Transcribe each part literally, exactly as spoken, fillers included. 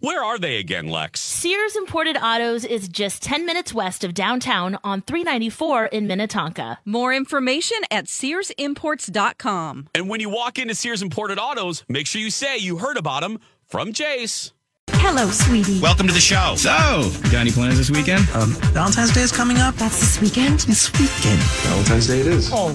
Where are they again, Lex? Sears Imported Autos is just ten minutes west of downtown on three ninety-four in Minnetonka. More information at Sears Imports dot com. And when you walk into Sears Imported Autos, make sure you say you heard about them from Jace. Hello, sweetie. Welcome to the show. So, you got any plans this weekend? Um, Valentine's Day is coming up. That's this weekend? This weekend. Valentine's Day it is. Oh,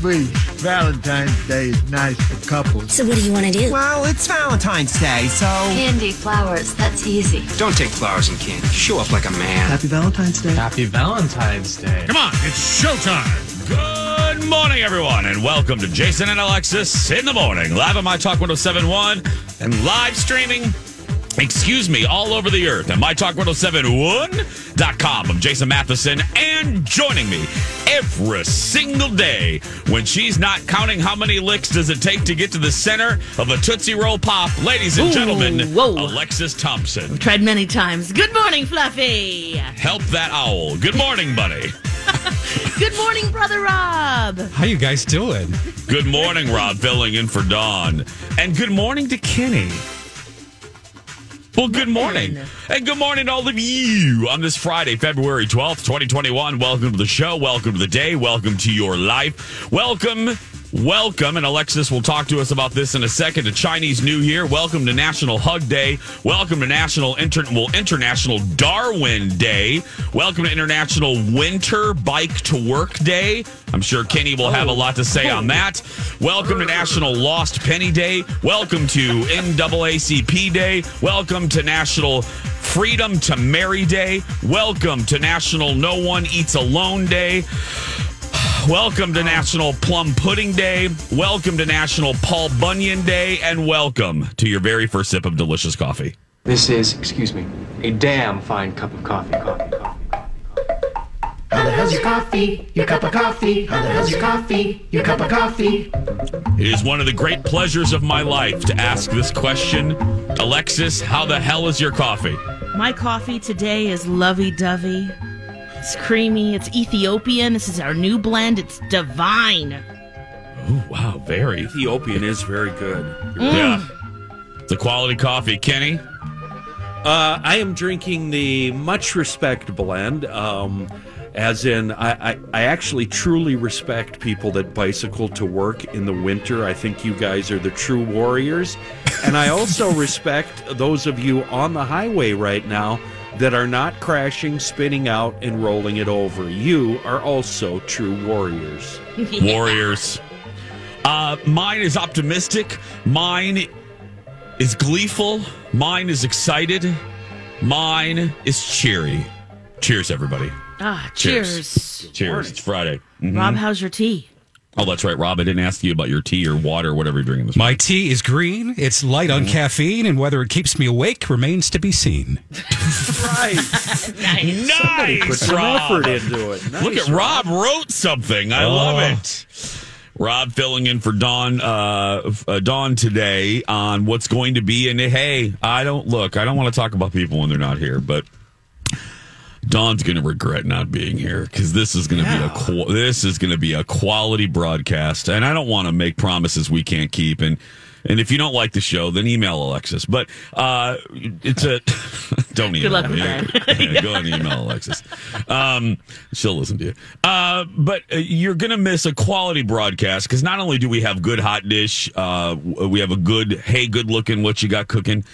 please. Valentine's Day is nice for couples. So what do you want to do? Well, it's Valentine's Day, so... Candy, flowers, that's easy. Don't take flowers and candy. Show up like a man. Happy Valentine's Day. Happy Valentine's Day. Come on, it's showtime. Good morning, everyone, and welcome to Jason and Alexis in the Morning, live on MyTalk one oh seven point one and live streaming, excuse me, all over the earth at my talk ten seventy-one dot com. I'm Jason Matheson, and joining me every single day when she's not counting how many licks does it take to get to the center of a Tootsie Roll Pop, ladies and Ooh, gentlemen, whoa. Alexis Thompson. I've tried many times. Good morning, Fluffy. Help that owl. Good morning, buddy. Good morning, Brother Rob. How you guys doing? Good morning, Rob, filling in for Dawn. And good morning to Kenny. Well, good morning, and good morning to all of you on this Friday, February twelfth, twenty twenty-one. Welcome to the show, welcome to the day, welcome to your life, welcome, welcome, and Alexis will talk to us about this in a second, to Chinese New Year, welcome to National Hug Day, welcome to National Inter- well, International Darwin Day, welcome to International Winter Bike to Work Day. I'm sure Kenny will have a lot to say on that. Welcome to National Lost Penny Day. Welcome to N double A C P Day. Welcome to National Freedom to Marry Day. Welcome to National No One Eats Alone Day. Welcome to National Plum Pudding Day. Welcome to National Paul Bunyan Day. And welcome to your very first sip of delicious coffee. This is, excuse me, a damn fine cup of coffee, coffee, coffee. How the hell's your coffee? Your cup of coffee? How the hell's your coffee? Your cup of coffee? It is one of the great pleasures of my life to ask this question. Alexis, how the hell is your coffee? My coffee today is lovey-dovey. It's creamy. It's Ethiopian. This is our new blend. It's divine. Oh, wow. Very. Ethiopian is very good. Mm. Yeah. It's a quality coffee. Kenny? Uh, I am drinking the Much Respect blend. Um... As in, I, I, I actually truly respect people that bicycle to work in the winter. I think you guys are the true warriors. And I also respect those of you on the highway right now that are not crashing, spinning out, and rolling it over. You are also true warriors. Yeah. Warriors. Uh, mine is optimistic. Mine is gleeful. Mine is excited. Mine is cheery. Cheers, everybody. Ah, cheers. Cheers. cheers. It's Friday. Mm-hmm. Rob, how's your tea? Oh, that's right, Rob. I didn't ask you about your tea or water or whatever you're drinking this morning. My tea is green. It's light on caffeine, and whether it keeps me awake remains to be seen. Right. Nice. Nice, put some Rob. Effort into it. Nice, Look at Rob. Rob wrote something. I oh. love it. Rob filling in for Dawn, uh, uh, Dawn today on what's going to be in it. Hey, I don't look. I don't want to talk about people when they're not here, but Dawn's going to regret not being here because this is going to yeah. be a this is going to be a quality broadcast, and I don't want to make promises we can't keep. And and if you don't like the show, then email Alexis. But uh, it's a don't email me. Yeah, yeah. Go ahead and email Alexis. Um, she'll listen to you. Uh, but you're going to miss a quality broadcast because not only do we have good hot dish, uh, we have a good hey, good looking what you got cooking,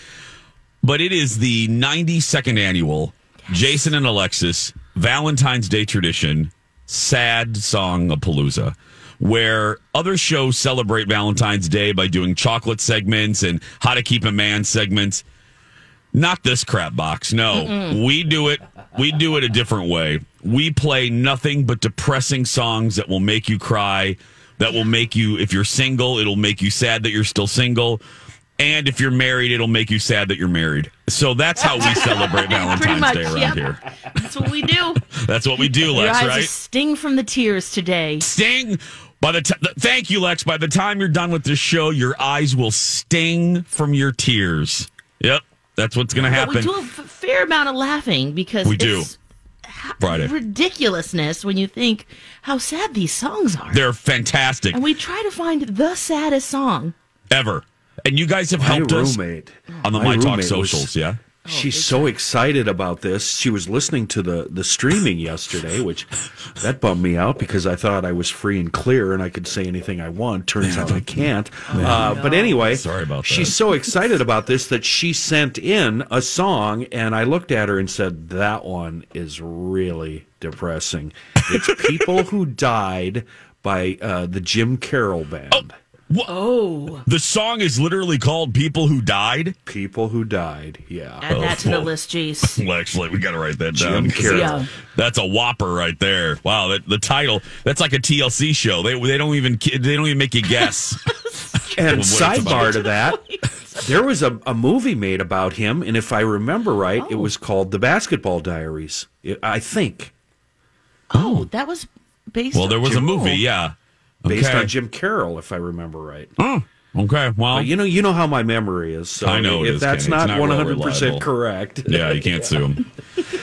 but it is the ninety-second annual Jason and Alexis Valentine's Day tradition, sad song of Palooza, where other shows celebrate Valentine's Day by doing chocolate segments and how to keep a man segments. Not this crap box. No, Mm-mm. we do it. We do it a different way. We play nothing but depressing songs that will make you cry. That will make you, if you're single, it'll make you sad that you're still single. And if you're married, it'll make you sad that you're married. So that's how we celebrate Valentine's much, Day around yep. here. That's what we do. That's what we do, Lex, Your eyes right? Sting from the tears today. Sting. By the t- Thank you, Lex. By the time you're done with this show, your eyes will sting from your tears. Yep. That's what's going to happen. But we do a f- fair amount of laughing because we it's do. Friday. Ridiculousness when you think how sad these songs are. They're fantastic. And we try to find the saddest song ever. And you guys have helped my roommate, us on the my MyTalk socials, was, yeah? She's so excited about this. She was listening to the, the streaming yesterday, which that bummed me out because I thought I was free and clear and I could say anything I want. Turns out I can't. Uh, but anyway, sorry about that. She's so excited about this that she sent in a song, and I looked at her and said, that one is really depressing. It's People Who Died by uh, the Jim Carroll Band. Oh. Oh, the song is literally called "People Who Died." People who died, yeah. Add that to the list, jeez. Well, actually, we got to write that down. Yeah. That's a whopper right there. Wow, that, the title—that's like a T L C show. They they don't even they don't even make you guess. And sidebar to that, there was a, a movie made about him, and if I remember right, oh. it was called "The Basketball Diaries." It, I think. Oh, oh, that was based. Well, on there was Jim. a movie, yeah. Based okay. on Jim Carroll, if I remember right. Oh, okay. Well, uh, you know, you know how my memory is. So I know if is, that's Kenny. Not one hundred percent correct. Yeah, you can't yeah. sue him.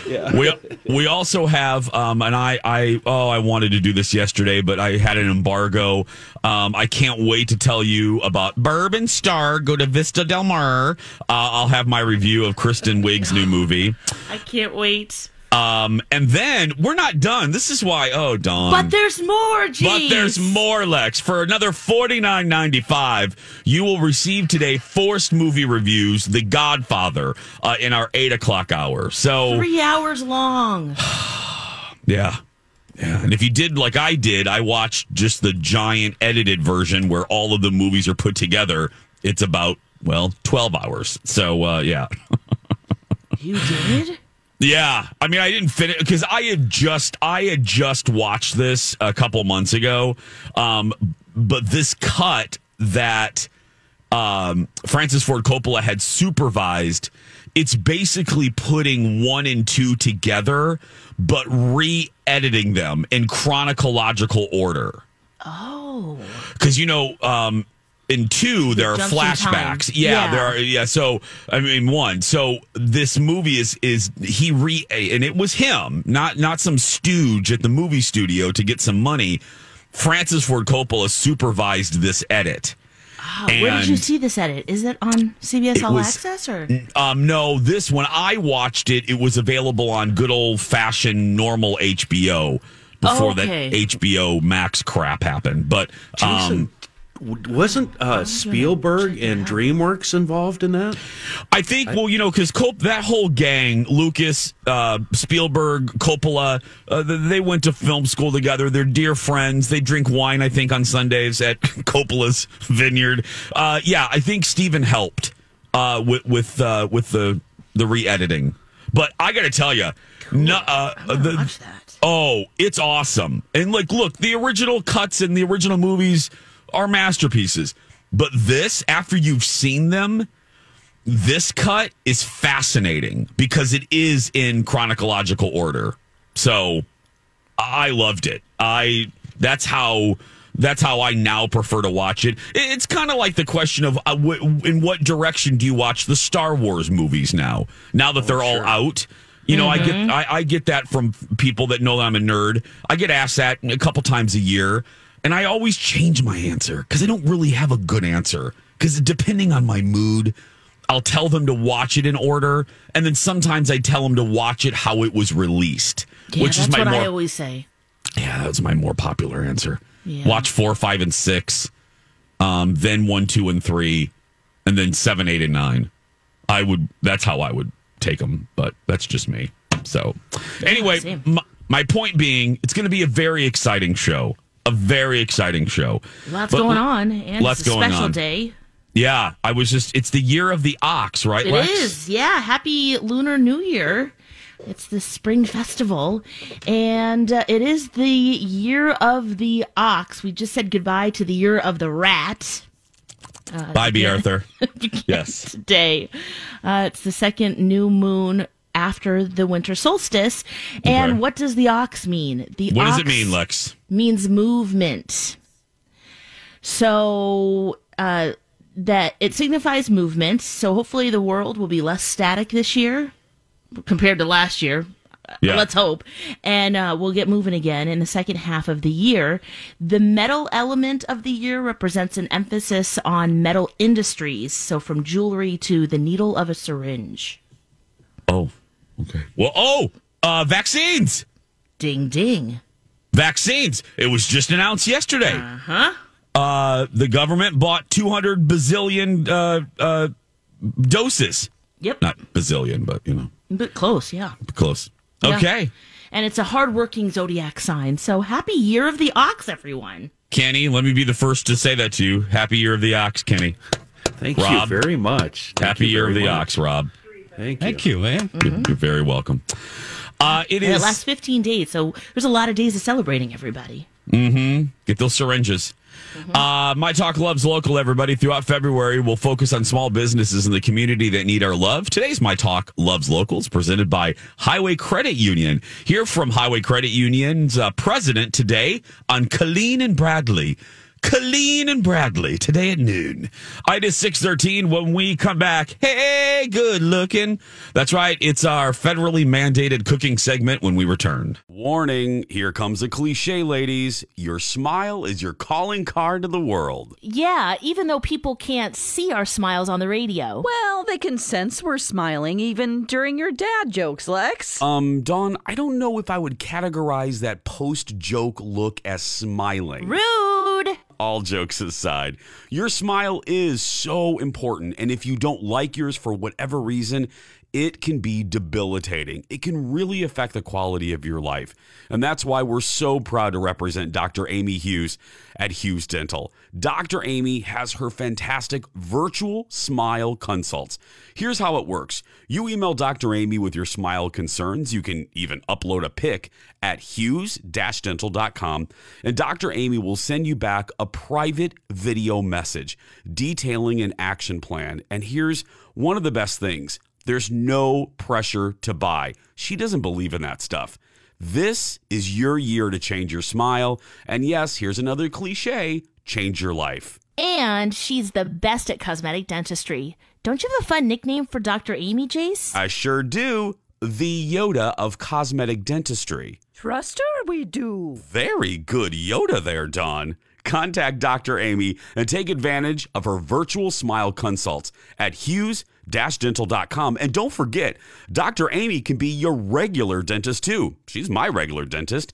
yeah. We we also have, um, and I, I oh, I wanted to do this yesterday, but I had an embargo. Um, I can't wait to tell you about Bourbon Star. Go to Vista Del Mar. Uh, I'll have my review of Kristen Wiig's new movie. I can't wait. Um, and then we're not done. This is why, oh, Dawn. But there's more, geez. But there's more, Lex. For another forty-nine ninety-five, you will receive today forced movie reviews, The Godfather, uh, in our eight o'clock hour. So three hours long. yeah. Yeah. And if you did like I did, I watched just the giant edited version where all of the movies are put together. It's about, well, twelve hours. So, uh, yeah. You did? Yeah, I mean, I didn't finish because I had just I had just watched this a couple months ago, um, but this cut that um, Francis Ford Coppola had supervised, it's basically putting one and two together, but re-editing them in chronological order. Oh, because you know. Um, In two, there are flashbacks. Yeah, yeah, there are. Yeah, so I mean, one. So this movie is is he re and it was him, not not some stooge at the movie studio to get some money. Francis Ford Coppola supervised this edit. Oh, where did you see this edit? Is it on C B S All Access or? Um, no, this when I watched it, it was available on good old fashioned normal H B O before oh, okay. that H B O Max crap happened. But um. Jason. Wasn't uh, Spielberg and DreamWorks involved in that? I think, well, you know, because Cop- that whole gang, Lucas, uh, Spielberg, Coppola, uh, they went to film school together. They're dear friends. They drink wine, I think, on Sundays at Coppola's Vineyard. Uh, yeah, I think Steven helped uh, with with, uh, with the, the re-editing. But I got to tell you, cool. no, uh, I want to watch that. Oh, it's awesome. And, like, look, the original cuts in the original movies are masterpieces. But this, after you've seen them, this cut is fascinating because it is in chronological order. So I loved it. I that's how that's how I now prefer to watch it. It's kind of like the question of uh, w- in what direction do you watch the Star Wars movies now? Now that they're oh, sure. all out. You know, mm-hmm. I get I, I get that from people that know that I'm a nerd. I get asked that a couple times a year. And I always change my answer because I don't really have a good answer. Because depending on my mood, I'll tell them to watch it in order. And then sometimes I tell them to watch it how it was released. Yeah, which that's is my what more, I always say. Yeah, that's my more popular answer. Yeah. Watch four, five, and six. Um, then one, two, and three. And then seven, eight, and nine. I would. That's how I would take them. But that's just me. So anyway, yeah, my, my point being, it's going to be a very exciting show. A very exciting show. Lots but, going on. And lots it's a going special on. Day. Yeah. I was just, it's the year of the ox, right, It Lex? Is. Yeah. Happy Lunar New Year. It's the spring festival. And uh, it is the year of the ox. We just said goodbye to the year of the rat. Uh, Bye, Bea Arthur. Yes. Today. Uh, it's the second new moon after the winter solstice. And okay. What does the ox mean? The what ox does it mean, Lex? Means movement. So uh, that it signifies movement. So hopefully the world will be less static this year compared to last year. Yeah. Let's hope. And uh, we'll get moving again in the second half of the year. The metal element of the year represents an emphasis on metal industries. So from jewelry to the needle of a syringe. Oh, okay. Well, oh, uh, vaccines. Ding, ding. Vaccines. It was just announced yesterday. Uh-huh. Uh, the government bought two hundred bazillion uh, uh, doses. Yep. Not bazillion, but, you know. But close, yeah. But close. Yeah. Okay. And it's a hardworking zodiac sign. So happy year of the ox, everyone. Kenny, let me be the first to say that to you. Happy year of the ox, Kenny. Thank Rob, you very much. Thank happy year of the much. Ox, Rob. Thank you. Thank you, man. Mm-hmm. You're, you're very welcome. Uh, it and is. It lasts fifteen days, so there's a lot of days of celebrating, everybody. Mm-hmm. Get those syringes. Mm-hmm. Uh, My Talk Loves Local, everybody. Throughout February, we'll focus on small businesses in the community that need our love. Today's My Talk Loves Locals, presented by Highway Credit Union. Hear from Highway Credit Union's uh, president today on Colleen and Bradley. Colleen and Bradley, today at noon. It is six thirteen when we come back. Hey, good looking. That's right. It's our federally mandated cooking segment when we return. Warning, here comes a cliche, ladies. Your smile is your calling card to the world. Yeah, even though people can't see our smiles on the radio. Well, they can sense we're smiling even during your dad jokes, Lex. Um, Dawn, I don't know if I would categorize that post-joke look as smiling. Rude! All jokes aside, your smile is so important. And if you don't like yours for whatever reason, it can be debilitating. It can really affect the quality of your life. And that's why we're so proud to represent Doctor Amy Hughes at Hughes Dental. Doctor Amy has her fantastic virtual smile consults. Here's how it works. You email Doctor Amy with your smile concerns. You can even upload a pic at hughes dental dot com. And Doctor Amy will send you back a private video message detailing an action plan. And here's one of the best things. There's no pressure to buy. She doesn't believe in that stuff. This is your year to change your smile. And yes, here's another cliche, change your life. And she's the best at cosmetic dentistry. Don't you have a fun nickname for Doctor Amy, Jace? I sure do. The Yoda of cosmetic dentistry. Trust her, we do. Very good Yoda there, Dawn. Contact Doctor Amy and take advantage of her virtual smile consults at hughes dental dot com. And don't forget, Doctor Amy can be your regular dentist, too. She's my regular dentist.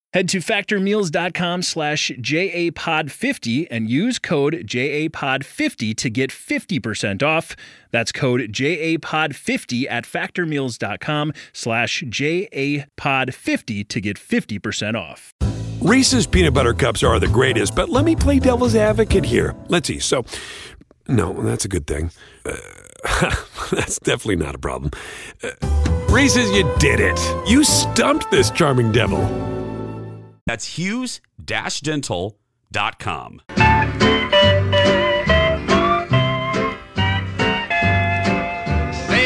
Head to factormeals.com slash JAPOD50 and use code J A P O D fifty to get fifty percent off. That's code J A P O D fifty at factormeals.com slash J A P O D fifty to get fifty percent off. Reese's peanut butter cups are the greatest, but let me play devil's advocate here. Let's see. So, no, that's a good thing. Uh, that's definitely not a problem. Uh, Reese's, you did it. You stumped this charming devil. That's hughes dash dental dot com. Say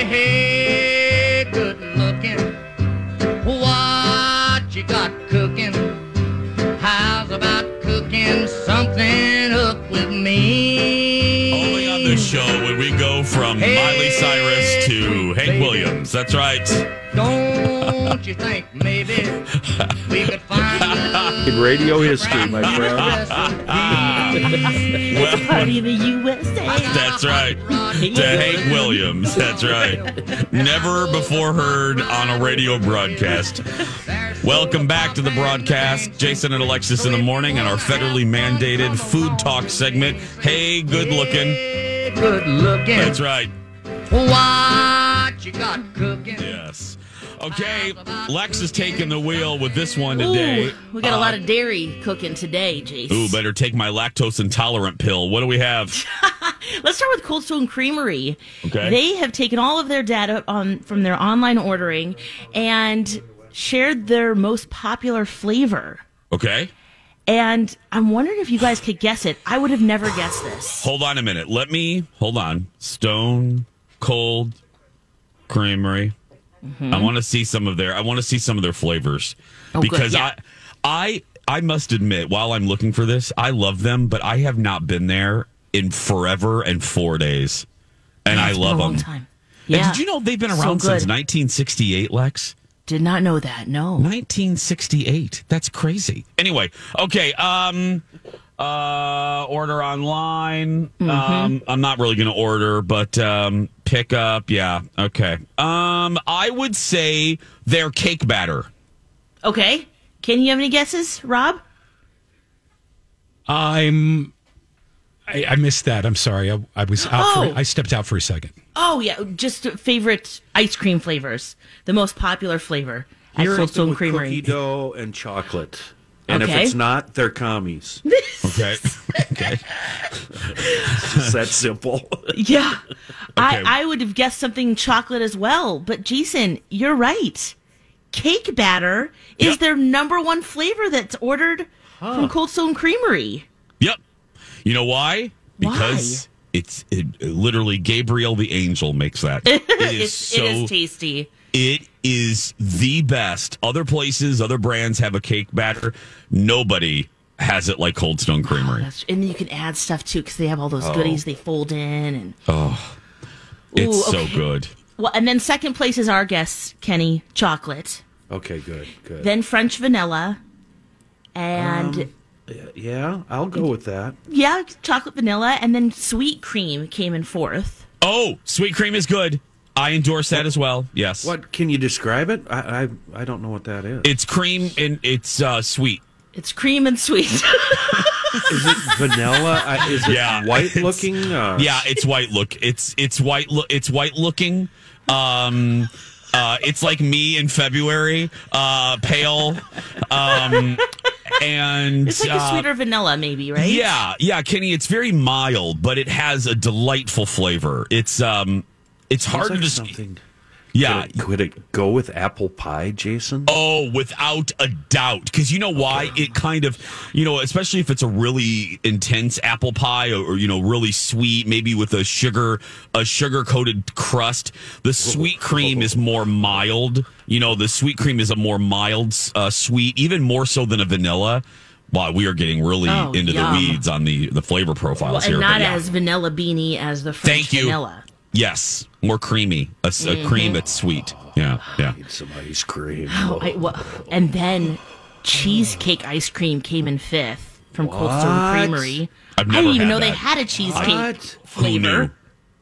hey, good looking. What you got cooking? How's about cooking something up with me? Only on this show would we go from hey, Miley Cyrus to Hank baby. Williams. That's right. Don't you think maybe we could find in radio history, my friend? Well, party in the U S A. That's right. To Hank Williams. That's right. Never before heard on a radio broadcast. Welcome back to the broadcast. Jason and Alexis in the morning and our federally mandated food talk segment. Hey, good looking. Hey, good looking. That's right. What you got cooking? Yes. Okay, Lex is taking the wheel with this one today. Ooh, we got a lot uh, of dairy cooking today, Jason. Ooh, better take my lactose intolerant pill. What do we have? Let's start with Cold Stone Creamery. Okay. They have taken all of their data on from their online ordering and shared their most popular flavor. Okay. And I'm wondering if you guys could guess it. I would have never guessed this. Hold on a minute. Let me, hold on. Stone Cold Creamery. Mm-hmm. I want to see some of their. I want to see some of their flavors oh, because good, yeah. I, I, I must admit, while I'm looking for this, I love them, but I have not been there in forever and four days, and yeah, I love them. Time. Yeah. And did you know they've been around so since nineteen sixty-eight, Lex? Did not know that. No, nineteen sixty-eight. That's crazy. Anyway, okay. Um, uh, order online. Mm-hmm. Um, I'm not really going to order, but um. Pick up, yeah, okay. Um, I would say their cake batter. Okay. Can you have any guesses, Rob? I'm. I, I missed that. I'm sorry. I, I was out. Oh. For, I stepped out for a second. Oh yeah, just favorite ice cream flavors. The most popular flavor at Cold Stone Creamery. Cookie dough and chocolate. And okay. If it's not, they're commies. Okay. Okay. It's that simple. Yeah. Okay. I, I would have guessed something chocolate as well. But, Jason, you're right. Cake batter is yep. their number one flavor that's ordered huh. from Cold Stone Creamery. Yep. You know why? Because why? it's it, literally Gabriel the Angel makes that. It is it's, so it is tasty. It is the best. Other places, other brands have a cake batter. Nobody has it like Cold Stone Creamery. Oh, and then you can add stuff, too, because they have all those oh. goodies they fold in. And Oh, it's Ooh, okay. so good. Well, and then second place is our guess, Kenny, chocolate. Okay, good, good. Then French vanilla. And... Um. Yeah, I'll go with that. Yeah, chocolate vanilla. And then sweet cream came in fourth. Oh, sweet cream is good. I endorse that as well. Yes. What can you describe it? I I, I don't know what that is. It's cream and it's uh, sweet. It's cream and sweet. Is it vanilla? I, is it yeah, white looking? Or? Yeah, it's white look. It's it's white look. It's white looking. Um, uh, it's like me in February. Uh, pale. Um, and it's like uh, a sweeter vanilla, maybe, right? Yeah, yeah, Kenny. It's very mild, but it has a delightful flavor. It's um. It's hard like to just. Something. Yeah. Could it, could it go with apple pie, Jason? Oh, without a doubt. Because you know why? Okay. It kind of, you know, especially if it's a really intense apple pie or, or you know, really sweet, maybe with a sugar, a sugar-coated crust. The sweet cream is more mild. You know, the sweet cream is a more mild uh, sweet, even more so than a vanilla. Wow, we are getting really oh, into yum. the weeds on the, the flavor profiles well, and here. And not but, yeah. as vanilla beanie as the French Thank you. vanilla. Yes, more creamy. A, a mm-hmm. cream that's sweet. Yeah, yeah. I need some ice cream. Oh, I, well, and then cheesecake ice cream came in fifth from what? Cold Stone Creamery. I've never I didn't even know that. they had a cheesecake what? flavor. Who knew?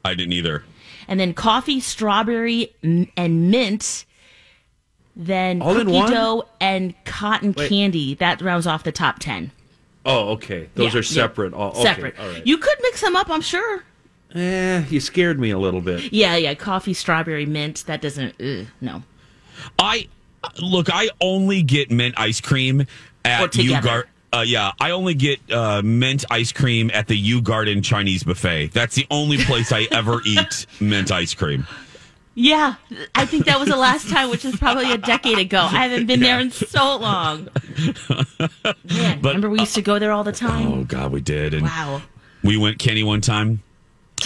I didn't either. And then coffee, strawberry, m- and mint. Then All cookie dough and cotton Wait. candy. That rounds off the top ten. Oh, okay. Those yeah, are separate. Yeah. Oh, okay. Separate. All right. You could mix them up, I'm sure. Eh, you scared me a little bit. Yeah, yeah. Coffee, strawberry, mint. That doesn't, ugh, no. I, look, I only get mint ice cream at U-Garden. Uh, yeah, I only get uh, mint ice cream at the U-Garden Chinese buffet. That's the only place I ever eat mint ice cream. Yeah, I think that was the last time, which is probably a decade ago. I haven't been yeah. there in so long. Man, but, remember we used to go there all the time? Oh, God, we did. And wow. We went Kenny one time.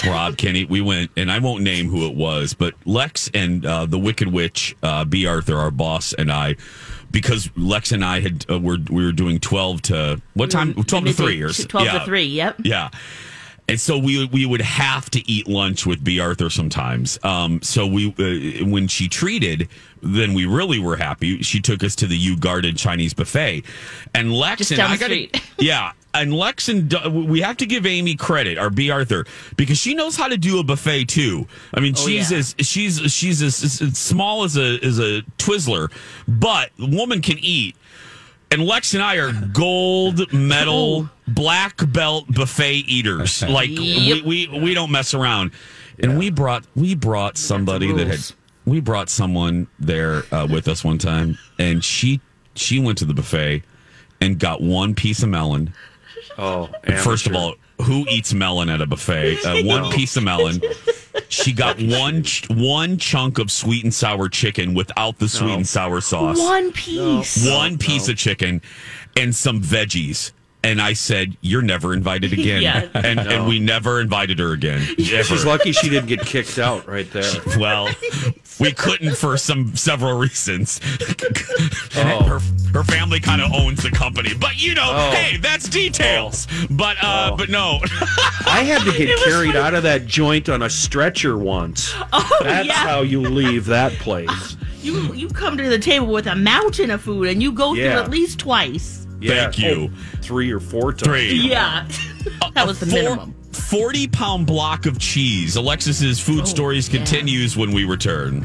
Rob, Kenny, we went, and I won't name who it was, but Lex and uh, the Wicked Witch, uh, Bea Arthur, our boss, and I, because Lex and I had uh, were we were doing twelve to what time? Twelve to three or twelve yeah. to three. Yep. Yeah. And so we we would have to eat lunch with Bea Arthur sometimes. Um, so we uh, when she treated, then we really were happy. She took us to the U-Garden Chinese buffet, and Lex Just and down I got yeah. And Lex and we have to give Amy credit, our Bea Arthur, because she knows how to do a buffet too. I mean, oh, she's yeah. as she's she's as, as small as a as a Twizzler, but the woman can eat. And Lex and I are gold medal black belt buffet eaters. Like yep. we, we we don't mess around. And yeah. we brought we brought somebody that had we brought someone there uh, with us one time, and she she went to the buffet and got one piece of melon. Oh, first of all, who eats melon at a buffet? Uh, one no. piece of melon. She got one ch- one chunk of sweet and sour chicken without the sweet no. and sour sauce. One piece. No. One piece no. of chicken and some veggies. And I said, "You're never invited again." yeah. and, no. and we never invited her again. Ever. She's lucky she didn't get kicked out right there. She, well, we couldn't for some several reasons. oh. her, her family kind of owns the company, but you know, oh. hey, that's details. Oh. But uh, oh. but no, I had to get carried like... out of that joint on a stretcher once. Oh, that's yeah. how you leave that place. You you come to the table with a mountain of food, and you go yeah. through at least twice. Yeah. Thank you. Oh, three or four times. Three. Yeah. That was the four, minimum. forty-pound block of cheese. Alexis's food oh, stories yeah. continues when we return.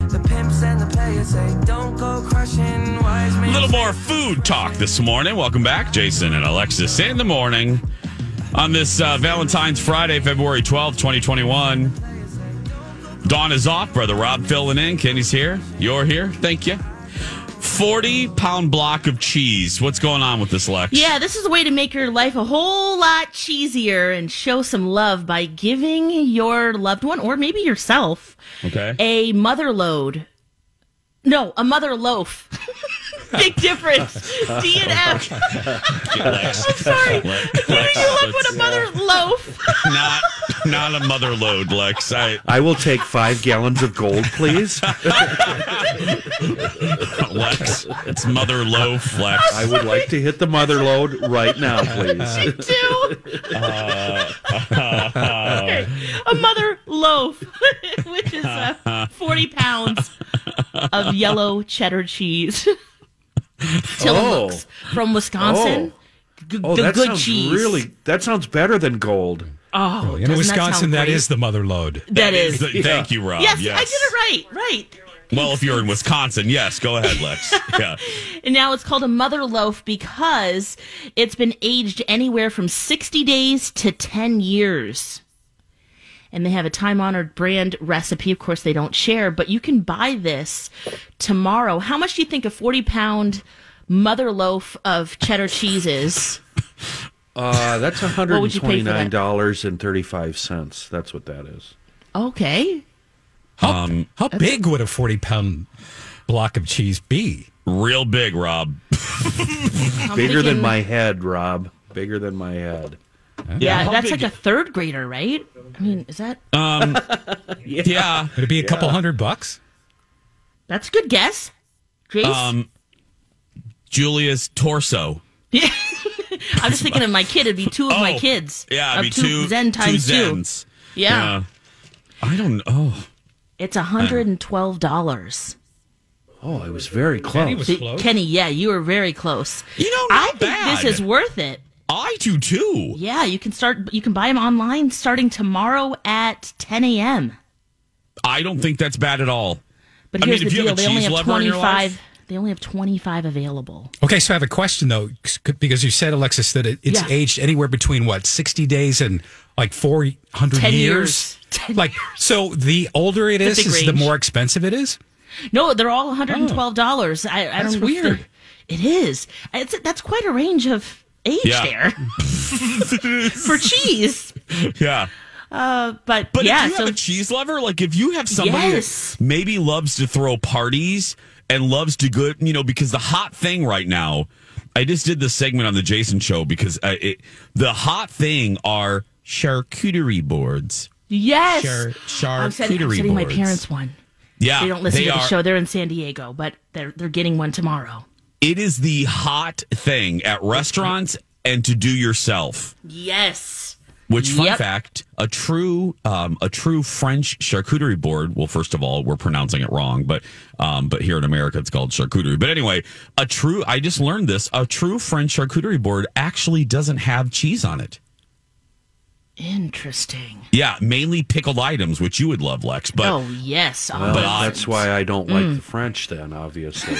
The pimps and the players say, don't go crushing wise men. A little more food talk this morning. Welcome back, Jason and Alexis, in the morning. On this uh, Valentine's Friday, February twelfth, twenty twenty-one. Dawn is off. Brother Rob filling in. Kenny's here. You're here. Thank you. forty-pound block of cheese. What's going on with this, Lex? Yeah, this is a way to make your life a whole lot cheesier and show some love by giving your loved one, or maybe yourself, okay, a mother load. No, a mother loaf. Big difference. D and F. I'm sorry. Lex, Lex, you love with a mother yeah. loaf. not, not a mother load, Lex. I, I will take five gallons of gold, please. Lex, it's mother loaf, Lex. I would like to hit the mother load right now, please. You do. Uh, uh, uh, okay. A mother loaf, which is uh, forty pounds of yellow cheddar cheese. Tillamook's oh. from Wisconsin. Oh, G- oh the that good sounds cheese. Really, that sounds better than gold. Oh, in Wisconsin, that, that is the mother load. That, that is. is the, yeah. Thank you, Rob. Yes, yes, I did it right. Right. Well, if you're in Wisconsin, yes, go ahead, Lex. Yeah. And now it's called a mother loaf because it's been aged anywhere from sixty days to ten years. And they have a time-honored brand recipe. Of course, they don't share, but you can buy this tomorrow. How much do you think a forty-pound mother loaf of cheddar cheese is? Uh, that's one hundred twenty-nine dollars and thirty-five cents. That's what that is. Okay. How, um, how big would a forty-pound block of cheese be? Real big, Rob. Bigger than my head, Rob. Bigger than my head. Yeah, yeah that's like a third grader, right? I mean, is that... Um, yeah. yeah. Would it be a couple yeah. hundred bucks? That's a good guess. Grace? Um, Julia's torso. Yeah. I'm just thinking of my kid. It'd be two of oh, my kids. Yeah, it'd be two, two Zen times two. Zens. two. Yeah. yeah. I don't know. Oh. It's one hundred twelve dollars. Oh, I was very close. Kenny, was close. Kenny, yeah, you were very close. You know, not I think bad. This is worth it. I do too. Yeah, you can start. You can buy them online starting tomorrow at ten a.m. I don't think that's bad at all. But here's I mean, the deal: they only have twenty-five. They only have twenty-five available. Okay, so I have a question though, because you said, Alexis, that it, it's yeah. aged anywhere between what sixty days and like four hundred years. years. Ten like years. So, the older it is, is the more expensive it is. No, they're all one hundred and twelve dollars. Oh, I, I that's don't weird. It is. It's that's quite a range of. Age yeah. there for cheese. Yeah. Uh, but but yeah, if you so, have a cheese lover, like if you have somebody yes. that maybe loves to throw parties and loves to good, you know, because the hot thing right now, I just did this segment on the Jason show because uh, it, the hot thing are charcuterie boards. Yes. Char- charcuterie I'm setting, I'm setting boards. My parents one. Yeah. They don't listen they to the are, show. They're in San Diego, but they're they're getting one tomorrow. It is the hot thing at restaurants and to do yourself. Yes. Which, fun yep. fact, a true um, a true French charcuterie board. Well, first of all, we're pronouncing it wrong, but um, but here in America it's called charcuterie. But anyway, a true I just learned this. A true French charcuterie board actually doesn't have cheese on it. Interesting. Yeah, mainly pickled items, which you would love, Lex. But oh yes, well, but that's why I don't like mm. the French. Then obviously,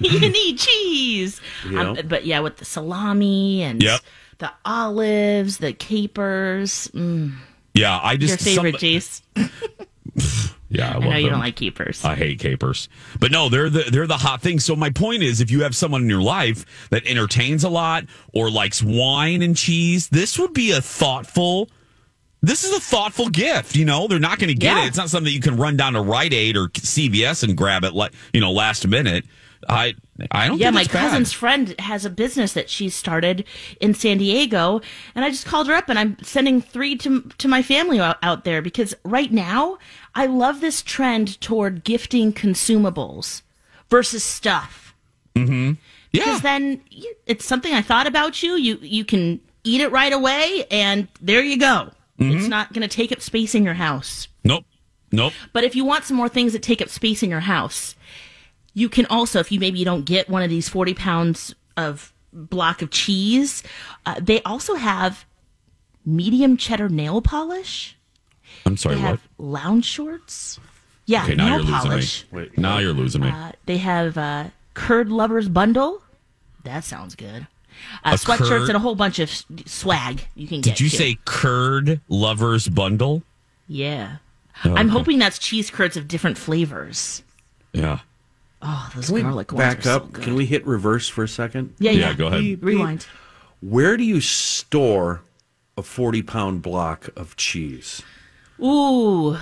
you need cheese. You know? um, but yeah, with the salami and yep. the olives, the capers. Mm. Yeah, I just your favorite cheese. Yeah, I, I know them. You don't like capers. I hate capers, but no, they're the they're the hot thing. So my point is, if you have someone in your life that entertains a lot or likes wine and cheese, this would be a thoughtful. This is a thoughtful gift. You know, they're not going to get yeah. it. It's not something that you can run down to Rite Aid or C V S and grab it like you know last minute. I I don't. Yeah, think my cousin's bad. Friend has a business that she started in San Diego, and I just called her up, and I'm sending three to to my family out, out there because right now I love this trend toward gifting consumables versus stuff. Mm-hmm. Yeah, because then it's something I thought about you. You you can eat it right away, and there you go. Mm-hmm. It's not going to take up space in your house. Nope, nope. But if you want some more things that take up space in your house. You can also, if you maybe you don't get one of these forty pounds of block of cheese, uh, they also have medium cheddar nail polish. I'm sorry, they have what? Lounge shorts. Yeah, okay, now nail you're polish. Losing me. Wait, now you're losing me. Uh, they have uh, curd lovers bundle. That sounds good. Uh, sweatshirts curd? And a whole bunch of swag you can get. Did you too. Say curd lovers bundle? Yeah, oh, okay. I'm hoping that's cheese curds of different flavors. Yeah. Oh, those can garlic we ones back are up. So good. Can we hit reverse for a second? Yeah, yeah. yeah go ahead. Beep, beep. Rewind. Where do you store a forty-pound block of cheese? Ooh,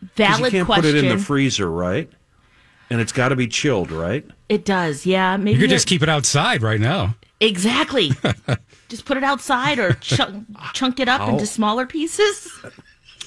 valid question. You can't question. Put it in the freezer, right? And it's got to be chilled, right? It does. Yeah, maybe you could just keep it outside right now. Exactly. Just put it outside or chunk, chunk it up How? Into smaller pieces.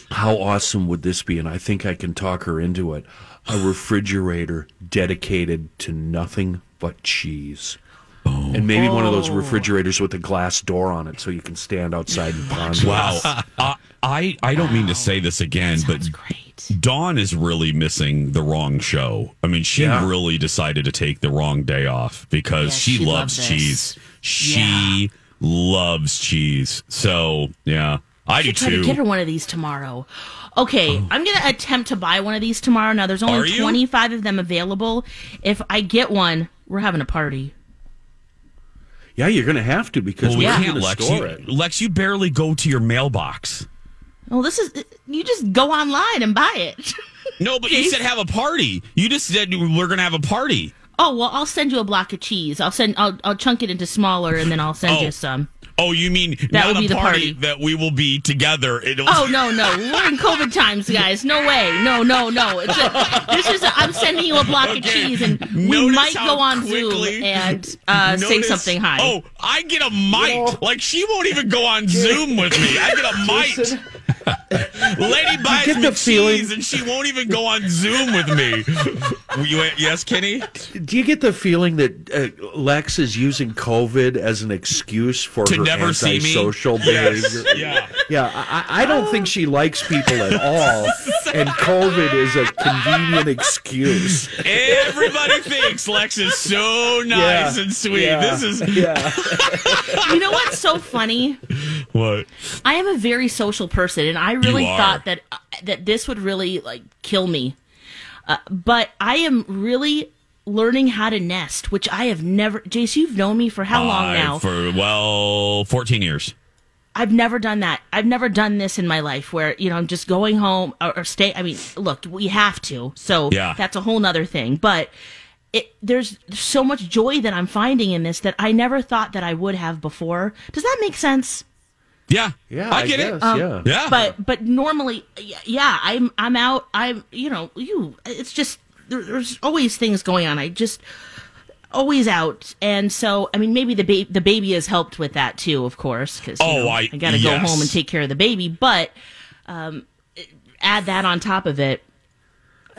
How awesome would this be? And I think I can talk her into it. A refrigerator dedicated to nothing but cheese. Oh. And maybe oh. one of those refrigerators with a glass door on it so you can stand outside and ponder. Wow. uh, I, I don't wow. mean to say this again, but great. Dawn is really missing the wrong show. I mean, she yeah. really decided to take the wrong day off because yeah, she, she loves, loves cheese. She yeah. loves cheese. So, yeah. I, I do try too. To get her one of these tomorrow. Okay, oh. I'm going to attempt to buy one of these tomorrow. Now, there's only twenty-five of them available. If I get one, we're having a party. Yeah, you're going to have to because well, we yeah. can't Lex, store it. You, Lex, you barely go to your mailbox. Well, this is you just go online and buy it. No, but you said have a party. You just said we're going to have a party. Oh well, I'll send you a block of cheese. I'll send. I'll I'll chunk it into smaller, and then I'll send oh. you some. Oh, you mean that not a party, party that we will be together? It'll... Oh, no, no. We're in COVID times, guys. No way. No, no, no. It's a, this is. A, I'm sending you a block okay. of cheese, and we notice might go on quickly, Zoom and uh, notice, say something high. Oh, I get a might. You know, like, she won't even go on Zoom with me. I get a might. Listen. Lady buys me cheese feeling? and she won't even go on Zoom with me. You, yes, Kenny? Do you get the feeling that uh, Lex is using COVID as an excuse for to her never antisocial see me? behavior? Yes. Yeah, yeah. I, I don't think she likes people at all, and COVID is a convenient excuse. Everybody thinks Lex is so nice yeah, and sweet. Yeah, this is... Yeah. You know what's so funny? What? I am a very social person, and I really thought that that this would really like kill me. Uh, but I am really learning how to nest, which I have never. Jace, you've known me for how uh, long now? For well, fourteen years. I've never done that. I've never done this in my life where, you know, I'm just going home or, or stay. I mean, look, we have to. So yeah. That's a whole nother thing. But it, there's so much joy that I'm finding in this that I never thought that I would have before. Does that make sense? Yeah, yeah, I get I guess, it. Um, yeah. yeah, but but normally, yeah, I'm I'm out. I'm you know you. It's just there, there's always things going on. I just always out, and so I mean maybe the baby the baby has helped with that too, of course, because oh, you know, I, I got to yes. go home and take care of the baby. But um, add that on top of it.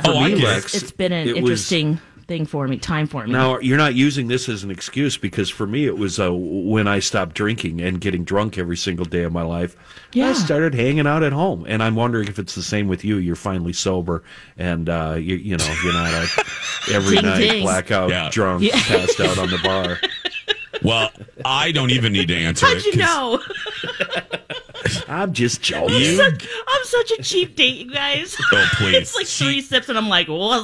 Oh, I guess. It's, it's been an it interesting. Was... thing for me, time for me. Now, you're not using this as an excuse, because for me it was uh, when I stopped drinking and getting drunk every single day of my life, yeah. I started hanging out at home, and I'm wondering if it's the same with you. You're finally sober, and uh, you, you know, you're not uh, every ding, night ding. blackout yeah. drunk, yeah. passed out on the bar. Well, I don't even need to answer How'd it. How'd you know? I'm just joking. I'm such, I'm such a cheap date, you guys. Oh, please. It's like three sips, and I'm like, whoa.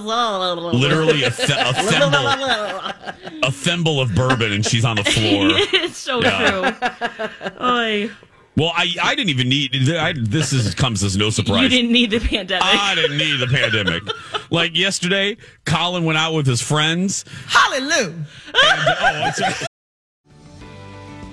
Literally a, th- a, thimble, a thimble of bourbon, and she's on the floor. It's so yeah. true. Oy. Well, I, I didn't even need... I, this is, comes as no surprise. You didn't need the pandemic. I didn't need the pandemic. Like yesterday, Colin went out with his friends. Hallelujah. Oh, I'm sorry.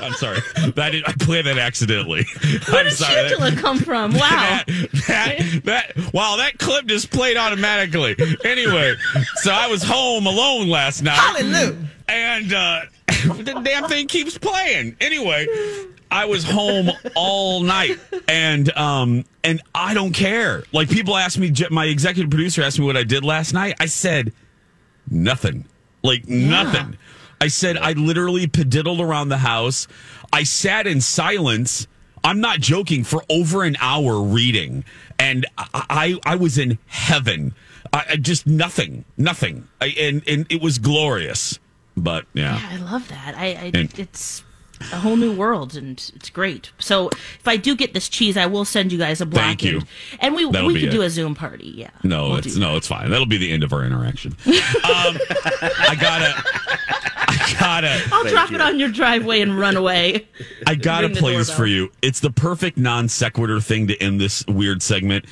I'm sorry. I, did, I played that accidentally. Where I'm did sorry. Shangela that, come from? Wow. That, that, that, wow, that clip just played automatically. Anyway, so I was home alone last night. Hallelujah. And uh, the damn thing keeps playing. Anyway, I was home all night. And um, and I don't care. Like, people asked me, my executive producer asked me what I did last night. I said, nothing. Like, yeah. nothing. I said I literally pediddled around the house. I sat in silence. I'm not joking, for over an hour reading. And I I, I was in heaven. I, I just nothing, nothing. I, and, and it was glorious. But yeah. Yeah, I love that. I, I and, it's a whole new world, and it's great. So if I do get this cheese, I will send you guys a black. Thank you. And, and we That'll we could it. do a Zoom party. Yeah. No, we'll it's no, it's fine. That'll be the end of our interaction. um, I gotta. I gotta. I'll Thank drop you. it on your driveway and run away. I gotta play this for you. It's the perfect non sequitur thing to end this weird segment.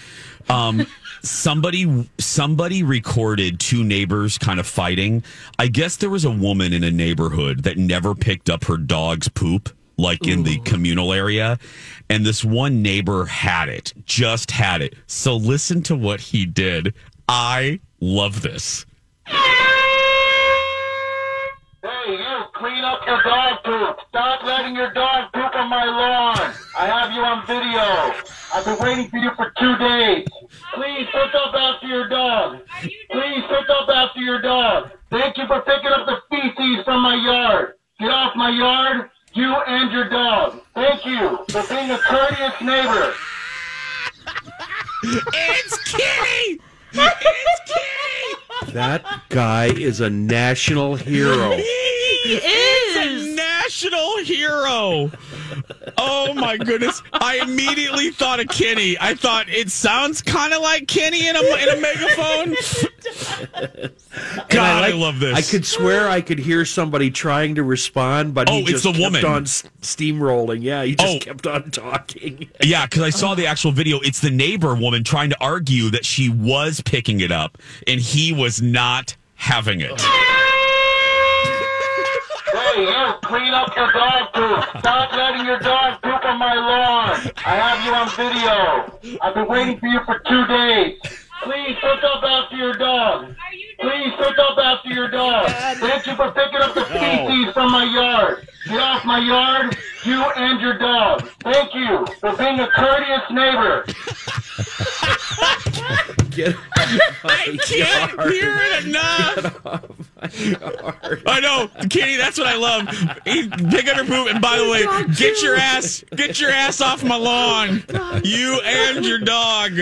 Um, somebody, somebody recorded two neighbors kind of fighting. I guess there was a woman in a neighborhood that never picked up her dog's poop, like Ooh. in the communal area, and this one neighbor had it, just had it. So listen to what he did. I love this. Hey, you Clean up your dog poop. Stop letting your dog poop on my lawn. I have you on video. I've been waiting for you for two days. Please pick up after your dog. Please pick up after your dog. Thank you for picking up the feces from my yard. Get off my yard, you and your dog. Thank you for being a courteous neighbor. It's Kitty! It's Kitty! That guy is a national hero. He is a national hero. Oh my goodness! I immediately thought of Kenny. I thought it sounds kind of like Kenny in a in a megaphone. God, I, like, I love this. I could swear I could hear somebody trying to respond, but oh, he just it's the kept woman. on steamrolling. Yeah, he just oh. kept on talking. Yeah, because I saw the actual video. It's the neighbor woman trying to argue that she was picking it up, and he was not having it. Hey, you, clean up your dog poop. Stop letting your dog poop on my lawn. I have you on video. I've been waiting for you for two days. Please pick up after your dog. Please pick up after your dog. Thank you for picking up the feces from my yard. Get off my yard, you and your dog. Thank you for being a courteous neighbor. Get I can't yard. hear it enough. I know, Kitty. That's what I love. Pick up her poop, and by the way, get you. your ass, get your ass off my lawn. You and your dog.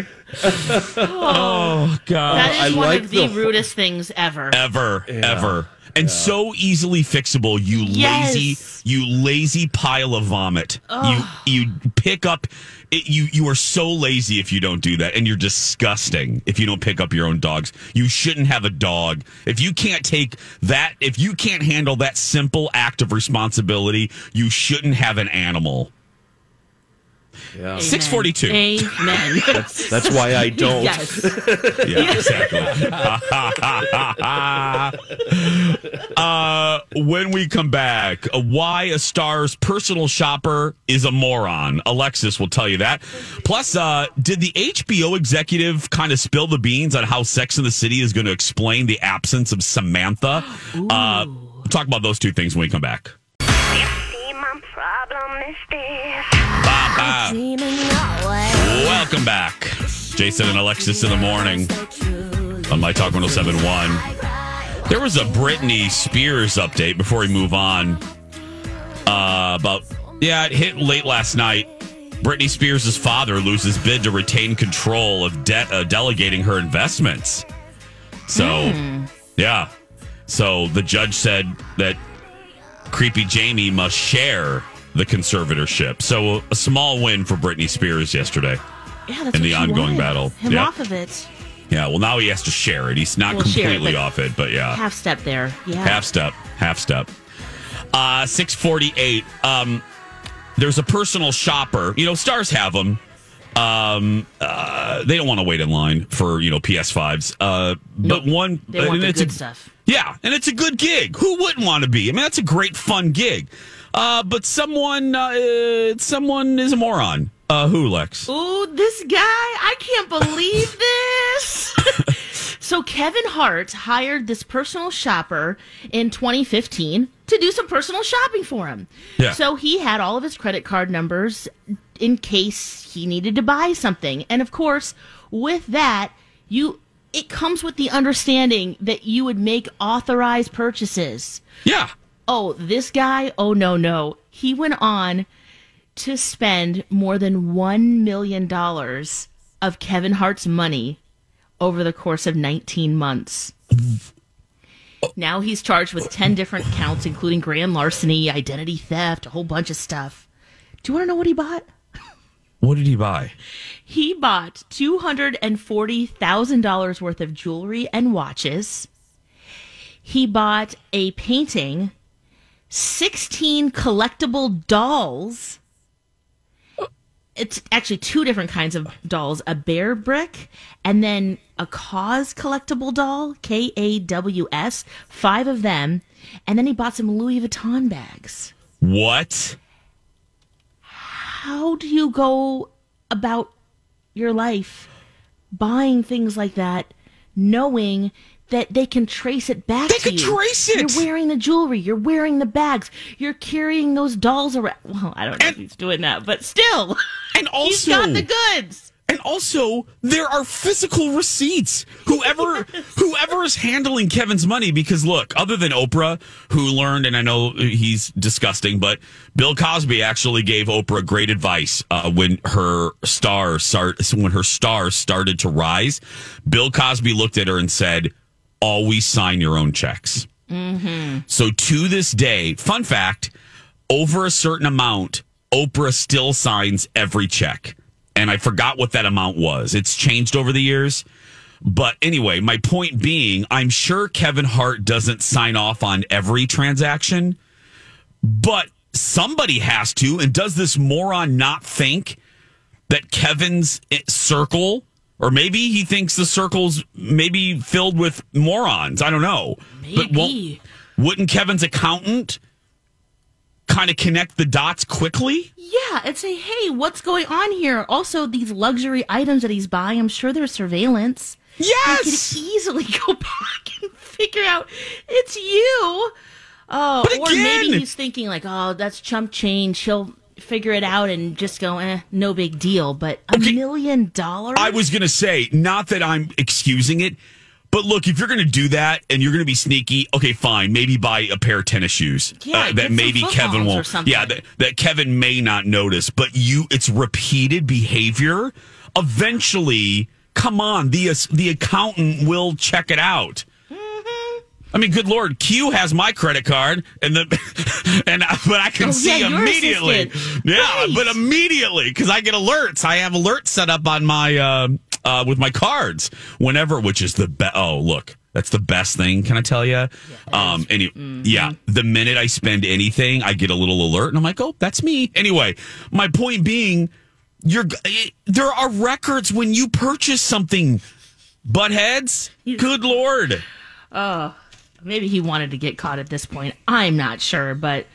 Oh God, that is I one like of the, the rudest things ever, ever, yeah. ever, and yeah. so easily fixable. You yes. lazy, you lazy pile of vomit. Oh. You you pick up. It, you you are so lazy if you don't do that, and you're disgusting if you don't pick up your own dogs. You shouldn't have a dog. If you can't take that, if you can't handle that simple act of responsibility, you shouldn't have an animal. Yeah. six forty-two Amen. That's, that's why I don't. Yes. Yeah, exactly. uh, when we come back, uh, why a star's personal shopper is a moron. Alexis will tell you that. Plus, uh, did the H B O executive kind of spill the beans on how Sex and the City is going to explain the absence of Samantha? Uh, we'll talk about those two things when we come back. Bye-bye. Welcome back. Jason and Alexis in the morning on My Talk one oh seven point one. There was a Britney Spears update before we move on. Uh, about, yeah, it hit late last night. Britney Spears' father loses bid to retain control of de- uh, delegating her investments. So, mm. yeah. So the judge said that Creepy Jamie must share the conservatorship. So a small win for Britney Spears yesterday yeah, that's in the ongoing battle. Him yeah. off of it. Yeah, well, now he has to share it. He's not we'll completely it, off it, but yeah. Half step there. Yeah. Half step. Half step. Uh, six forty-eight Um, there's a personal shopper. You know, stars have them. Um, uh, they don't want to wait in line for, you know, P S fives Uh, nope. But one... They want the good a, stuff. Yeah, and it's a good gig. Who wouldn't want to be? I mean, that's a great, fun gig. Uh, but someone, uh, someone is a moron. Uh, who, Lex? Ooh, this guy! I can't believe this. So Kevin Hart hired this personal shopper in twenty fifteen to do some personal shopping for him. Yeah. So he had all of his credit card numbers in case he needed to buy something, and of course, with that, you. It comes with the understanding that you would make authorized purchases. Yeah. Oh, this guy, oh, no, no. He went on to spend more than one million dollars of Kevin Hart's money over the course of nineteen months Now he's charged with ten different counts, including grand larceny, identity theft, a whole bunch of stuff. Do you want to know what he bought? What did he buy? He bought two hundred forty thousand dollars worth of jewelry and watches. He bought a painting, sixteen collectible dolls. It's actually two different kinds of dolls, a bear brick and then a Kaws collectible doll, K A W S five of them. And then he bought some Louis Vuitton bags. What? How do you go about your life buying things like that, knowing that they can trace it back they to you. They can trace it. You're wearing the jewelry. You're wearing the bags. You're carrying those dolls around. Well, I don't know and, if he's doing that, but still. And also, he's got the goods. And also, there are physical receipts. Whoever whoever is handling Kevin's money, because look, other than Oprah, who learned, and I know he's disgusting, but Bill Cosby actually gave Oprah great advice uh, when her star start, when her star started to rise. Bill Cosby looked at her and said, always sign your own checks. Mm-hmm. So to this day, fun fact, over a certain amount, Oprah still signs every check. And I forgot what that amount was. It's changed over the years. But anyway, my point being, I'm sure Kevin Hart doesn't sign off on every transaction, but somebody has to. And does this moron not think that Kevin's circle, or maybe he thinks the circle's maybe filled with morons? I don't know. Maybe. But won't, wouldn't Kevin's accountant kind of connect the dots quickly? Yeah, and say, hey, what's going on here? Also, these luxury items that he's buying, I'm sure there's surveillance. Yes! He can easily go back and figure out it's you. Oh, but again, or maybe he's thinking like, oh, that's chump change. She'll figure it out and just go, eh, no big deal. But a okay. million dollars? I was going to say, not that I'm excusing it, but look, if you're going to do that and you're going to be sneaky, okay, fine. Maybe buy a pair of tennis shoes yeah, uh, that maybe Kevin won't. Yeah, that, that Kevin may not notice. But you, it's repeated behavior. Eventually, come on, the uh, the accountant will check it out. Mm-hmm. I mean, good Lord, Q has my credit card, and the and but I can oh, see yeah, immediately. Yeah, right. But immediately because I get alerts. I have alerts set up on my. Uh, Uh, with my cards, whenever, which is the best. Oh, look, that's the best thing. Can I tell you? Yeah, um, any- mm-hmm. yeah, the minute I spend anything, I get a little alert, and I'm like, oh, that's me. Anyway, my point being, you're it, there are records when you purchase something. Buttheads, good Lord. Oh, maybe he wanted to get caught at this point. I'm not sure, but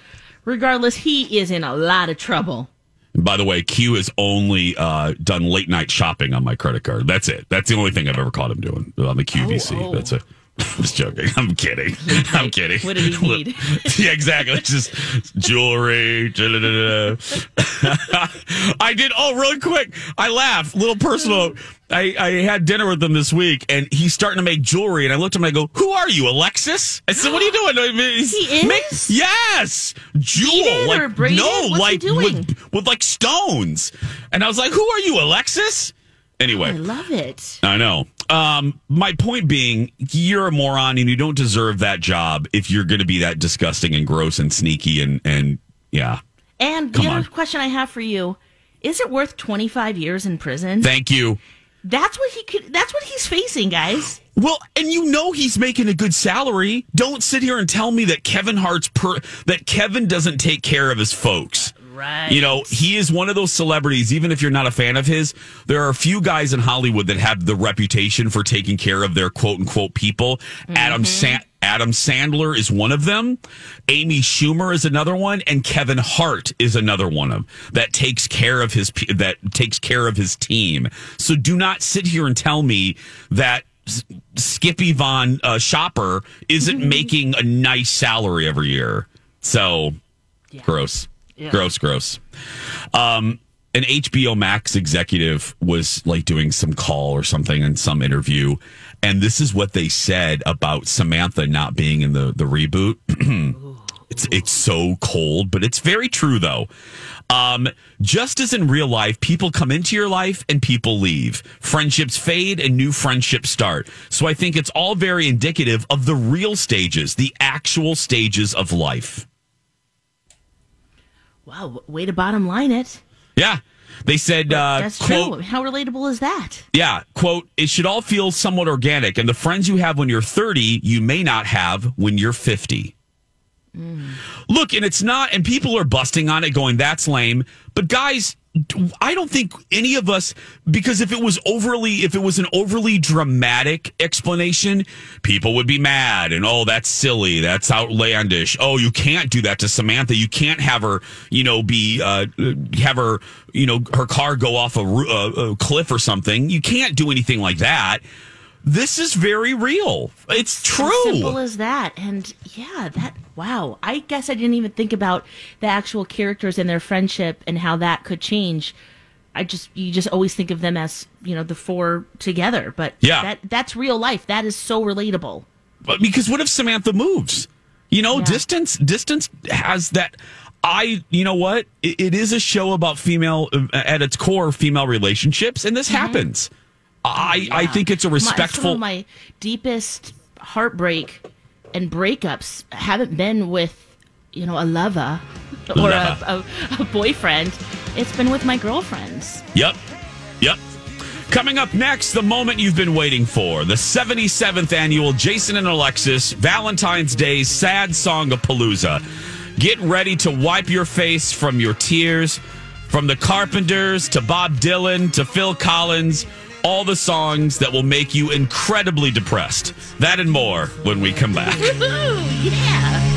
regardless, he is in a lot of trouble. And by the way, Q has only uh, done late night shopping on my credit card. That's it. That's the only thing I've ever caught him doing on the Q V C. Oh, oh. That's it. I'm just joking. I'm kidding. I'm kidding. What did he need? Yeah, exactly. Just jewelry. I did. Oh, really quick. I laugh. Little personal. I, I had dinner with him this week, and he's starting to make jewelry. And I looked at him and I go, who are you, Alexis? I said, what are you doing? He's, he is? Make, yes. Jewel. Like, or no, What's like he doing? With, with like stones. And I was like, who are you, Alexis? Anyway. Oh, I love it. I know. Um, my point being, you're a moron and you don't deserve that job if you're going to be that disgusting and gross and sneaky and, and yeah. And the Come other on. question I have for you, is it worth twenty-five years in prison? Thank you. That's what he could, that's what he's facing, guys. Well, and you know he's making a good salary. Don't sit here and tell me that Kevin Hart's per, that Kevin doesn't take care of his folks. Right. You know, he is one of those celebrities, even if you're not a fan of his, there are a few guys in Hollywood that have the reputation for taking care of their quote-unquote people. Mm-hmm. Adam Sa- Adam Sandler is one of them. Amy Schumer is another one. And Kevin Hart is another one of that takes care of his that takes care of his team. So do not sit here and tell me that Skippy Von uh, Shopper isn't mm-hmm. making a nice salary every year. So, yeah. gross. Yeah. Gross, gross. Um, an H B O Max executive was like doing some call or something in some interview. And this is what they said about Samantha not being in the, the reboot. it's it's so cold, but it's very true, though. Um, just as in real life, people come into your life and people leave. Friendships fade and new friendships start. So I think it's all very indicative of the real stages, the actual stages of life. Wow, way to bottom line it. Yeah. They said, uh, that's quote, true. How relatable is that? Yeah. Quote, it should all feel somewhat organic. And the friends you have when you're thirty, you may not have when you're fifty. Mm. Look, and it's not, and people are busting on it going, that's lame. But guys, I don't think any of us, because if it was overly, if it was an overly dramatic explanation, people would be mad and, oh, that's silly. That's outlandish. Oh, you can't do that to Samantha. You can't have her, you know, be, uh, have her, you know, her car go off a, a, a cliff or something. You can't do anything like that. This is very real. It's true. As simple as that. And yeah, that, wow. I guess I didn't even think about the actual characters and their friendship and how that could change. I just, you just always think of them as, you know, the four together. But yeah, that, that's real life. That is so relatable. But because what if Samantha moves? You know, yeah. distance, distance has that. I, you know what? It, it is a show about female, at its core, female relationships. And this mm-hmm. happens. I, yeah. I think it's a respectful. My, some of my deepest heartbreak and breakups haven't been with, you know, a lover or a, a, a boyfriend. It's been with my girlfriends. Yep. Yep. Coming up next, the moment you've been waiting for, the seventy-seventh annual Jason and Alexis Valentine's Day Sad Songapalooza. Get ready to wipe your face from your tears, from the Carpenters to Bob Dylan to Phil Collins. All the songs that will make you incredibly depressed. That and more when we come back. Woo-hoo, yeah.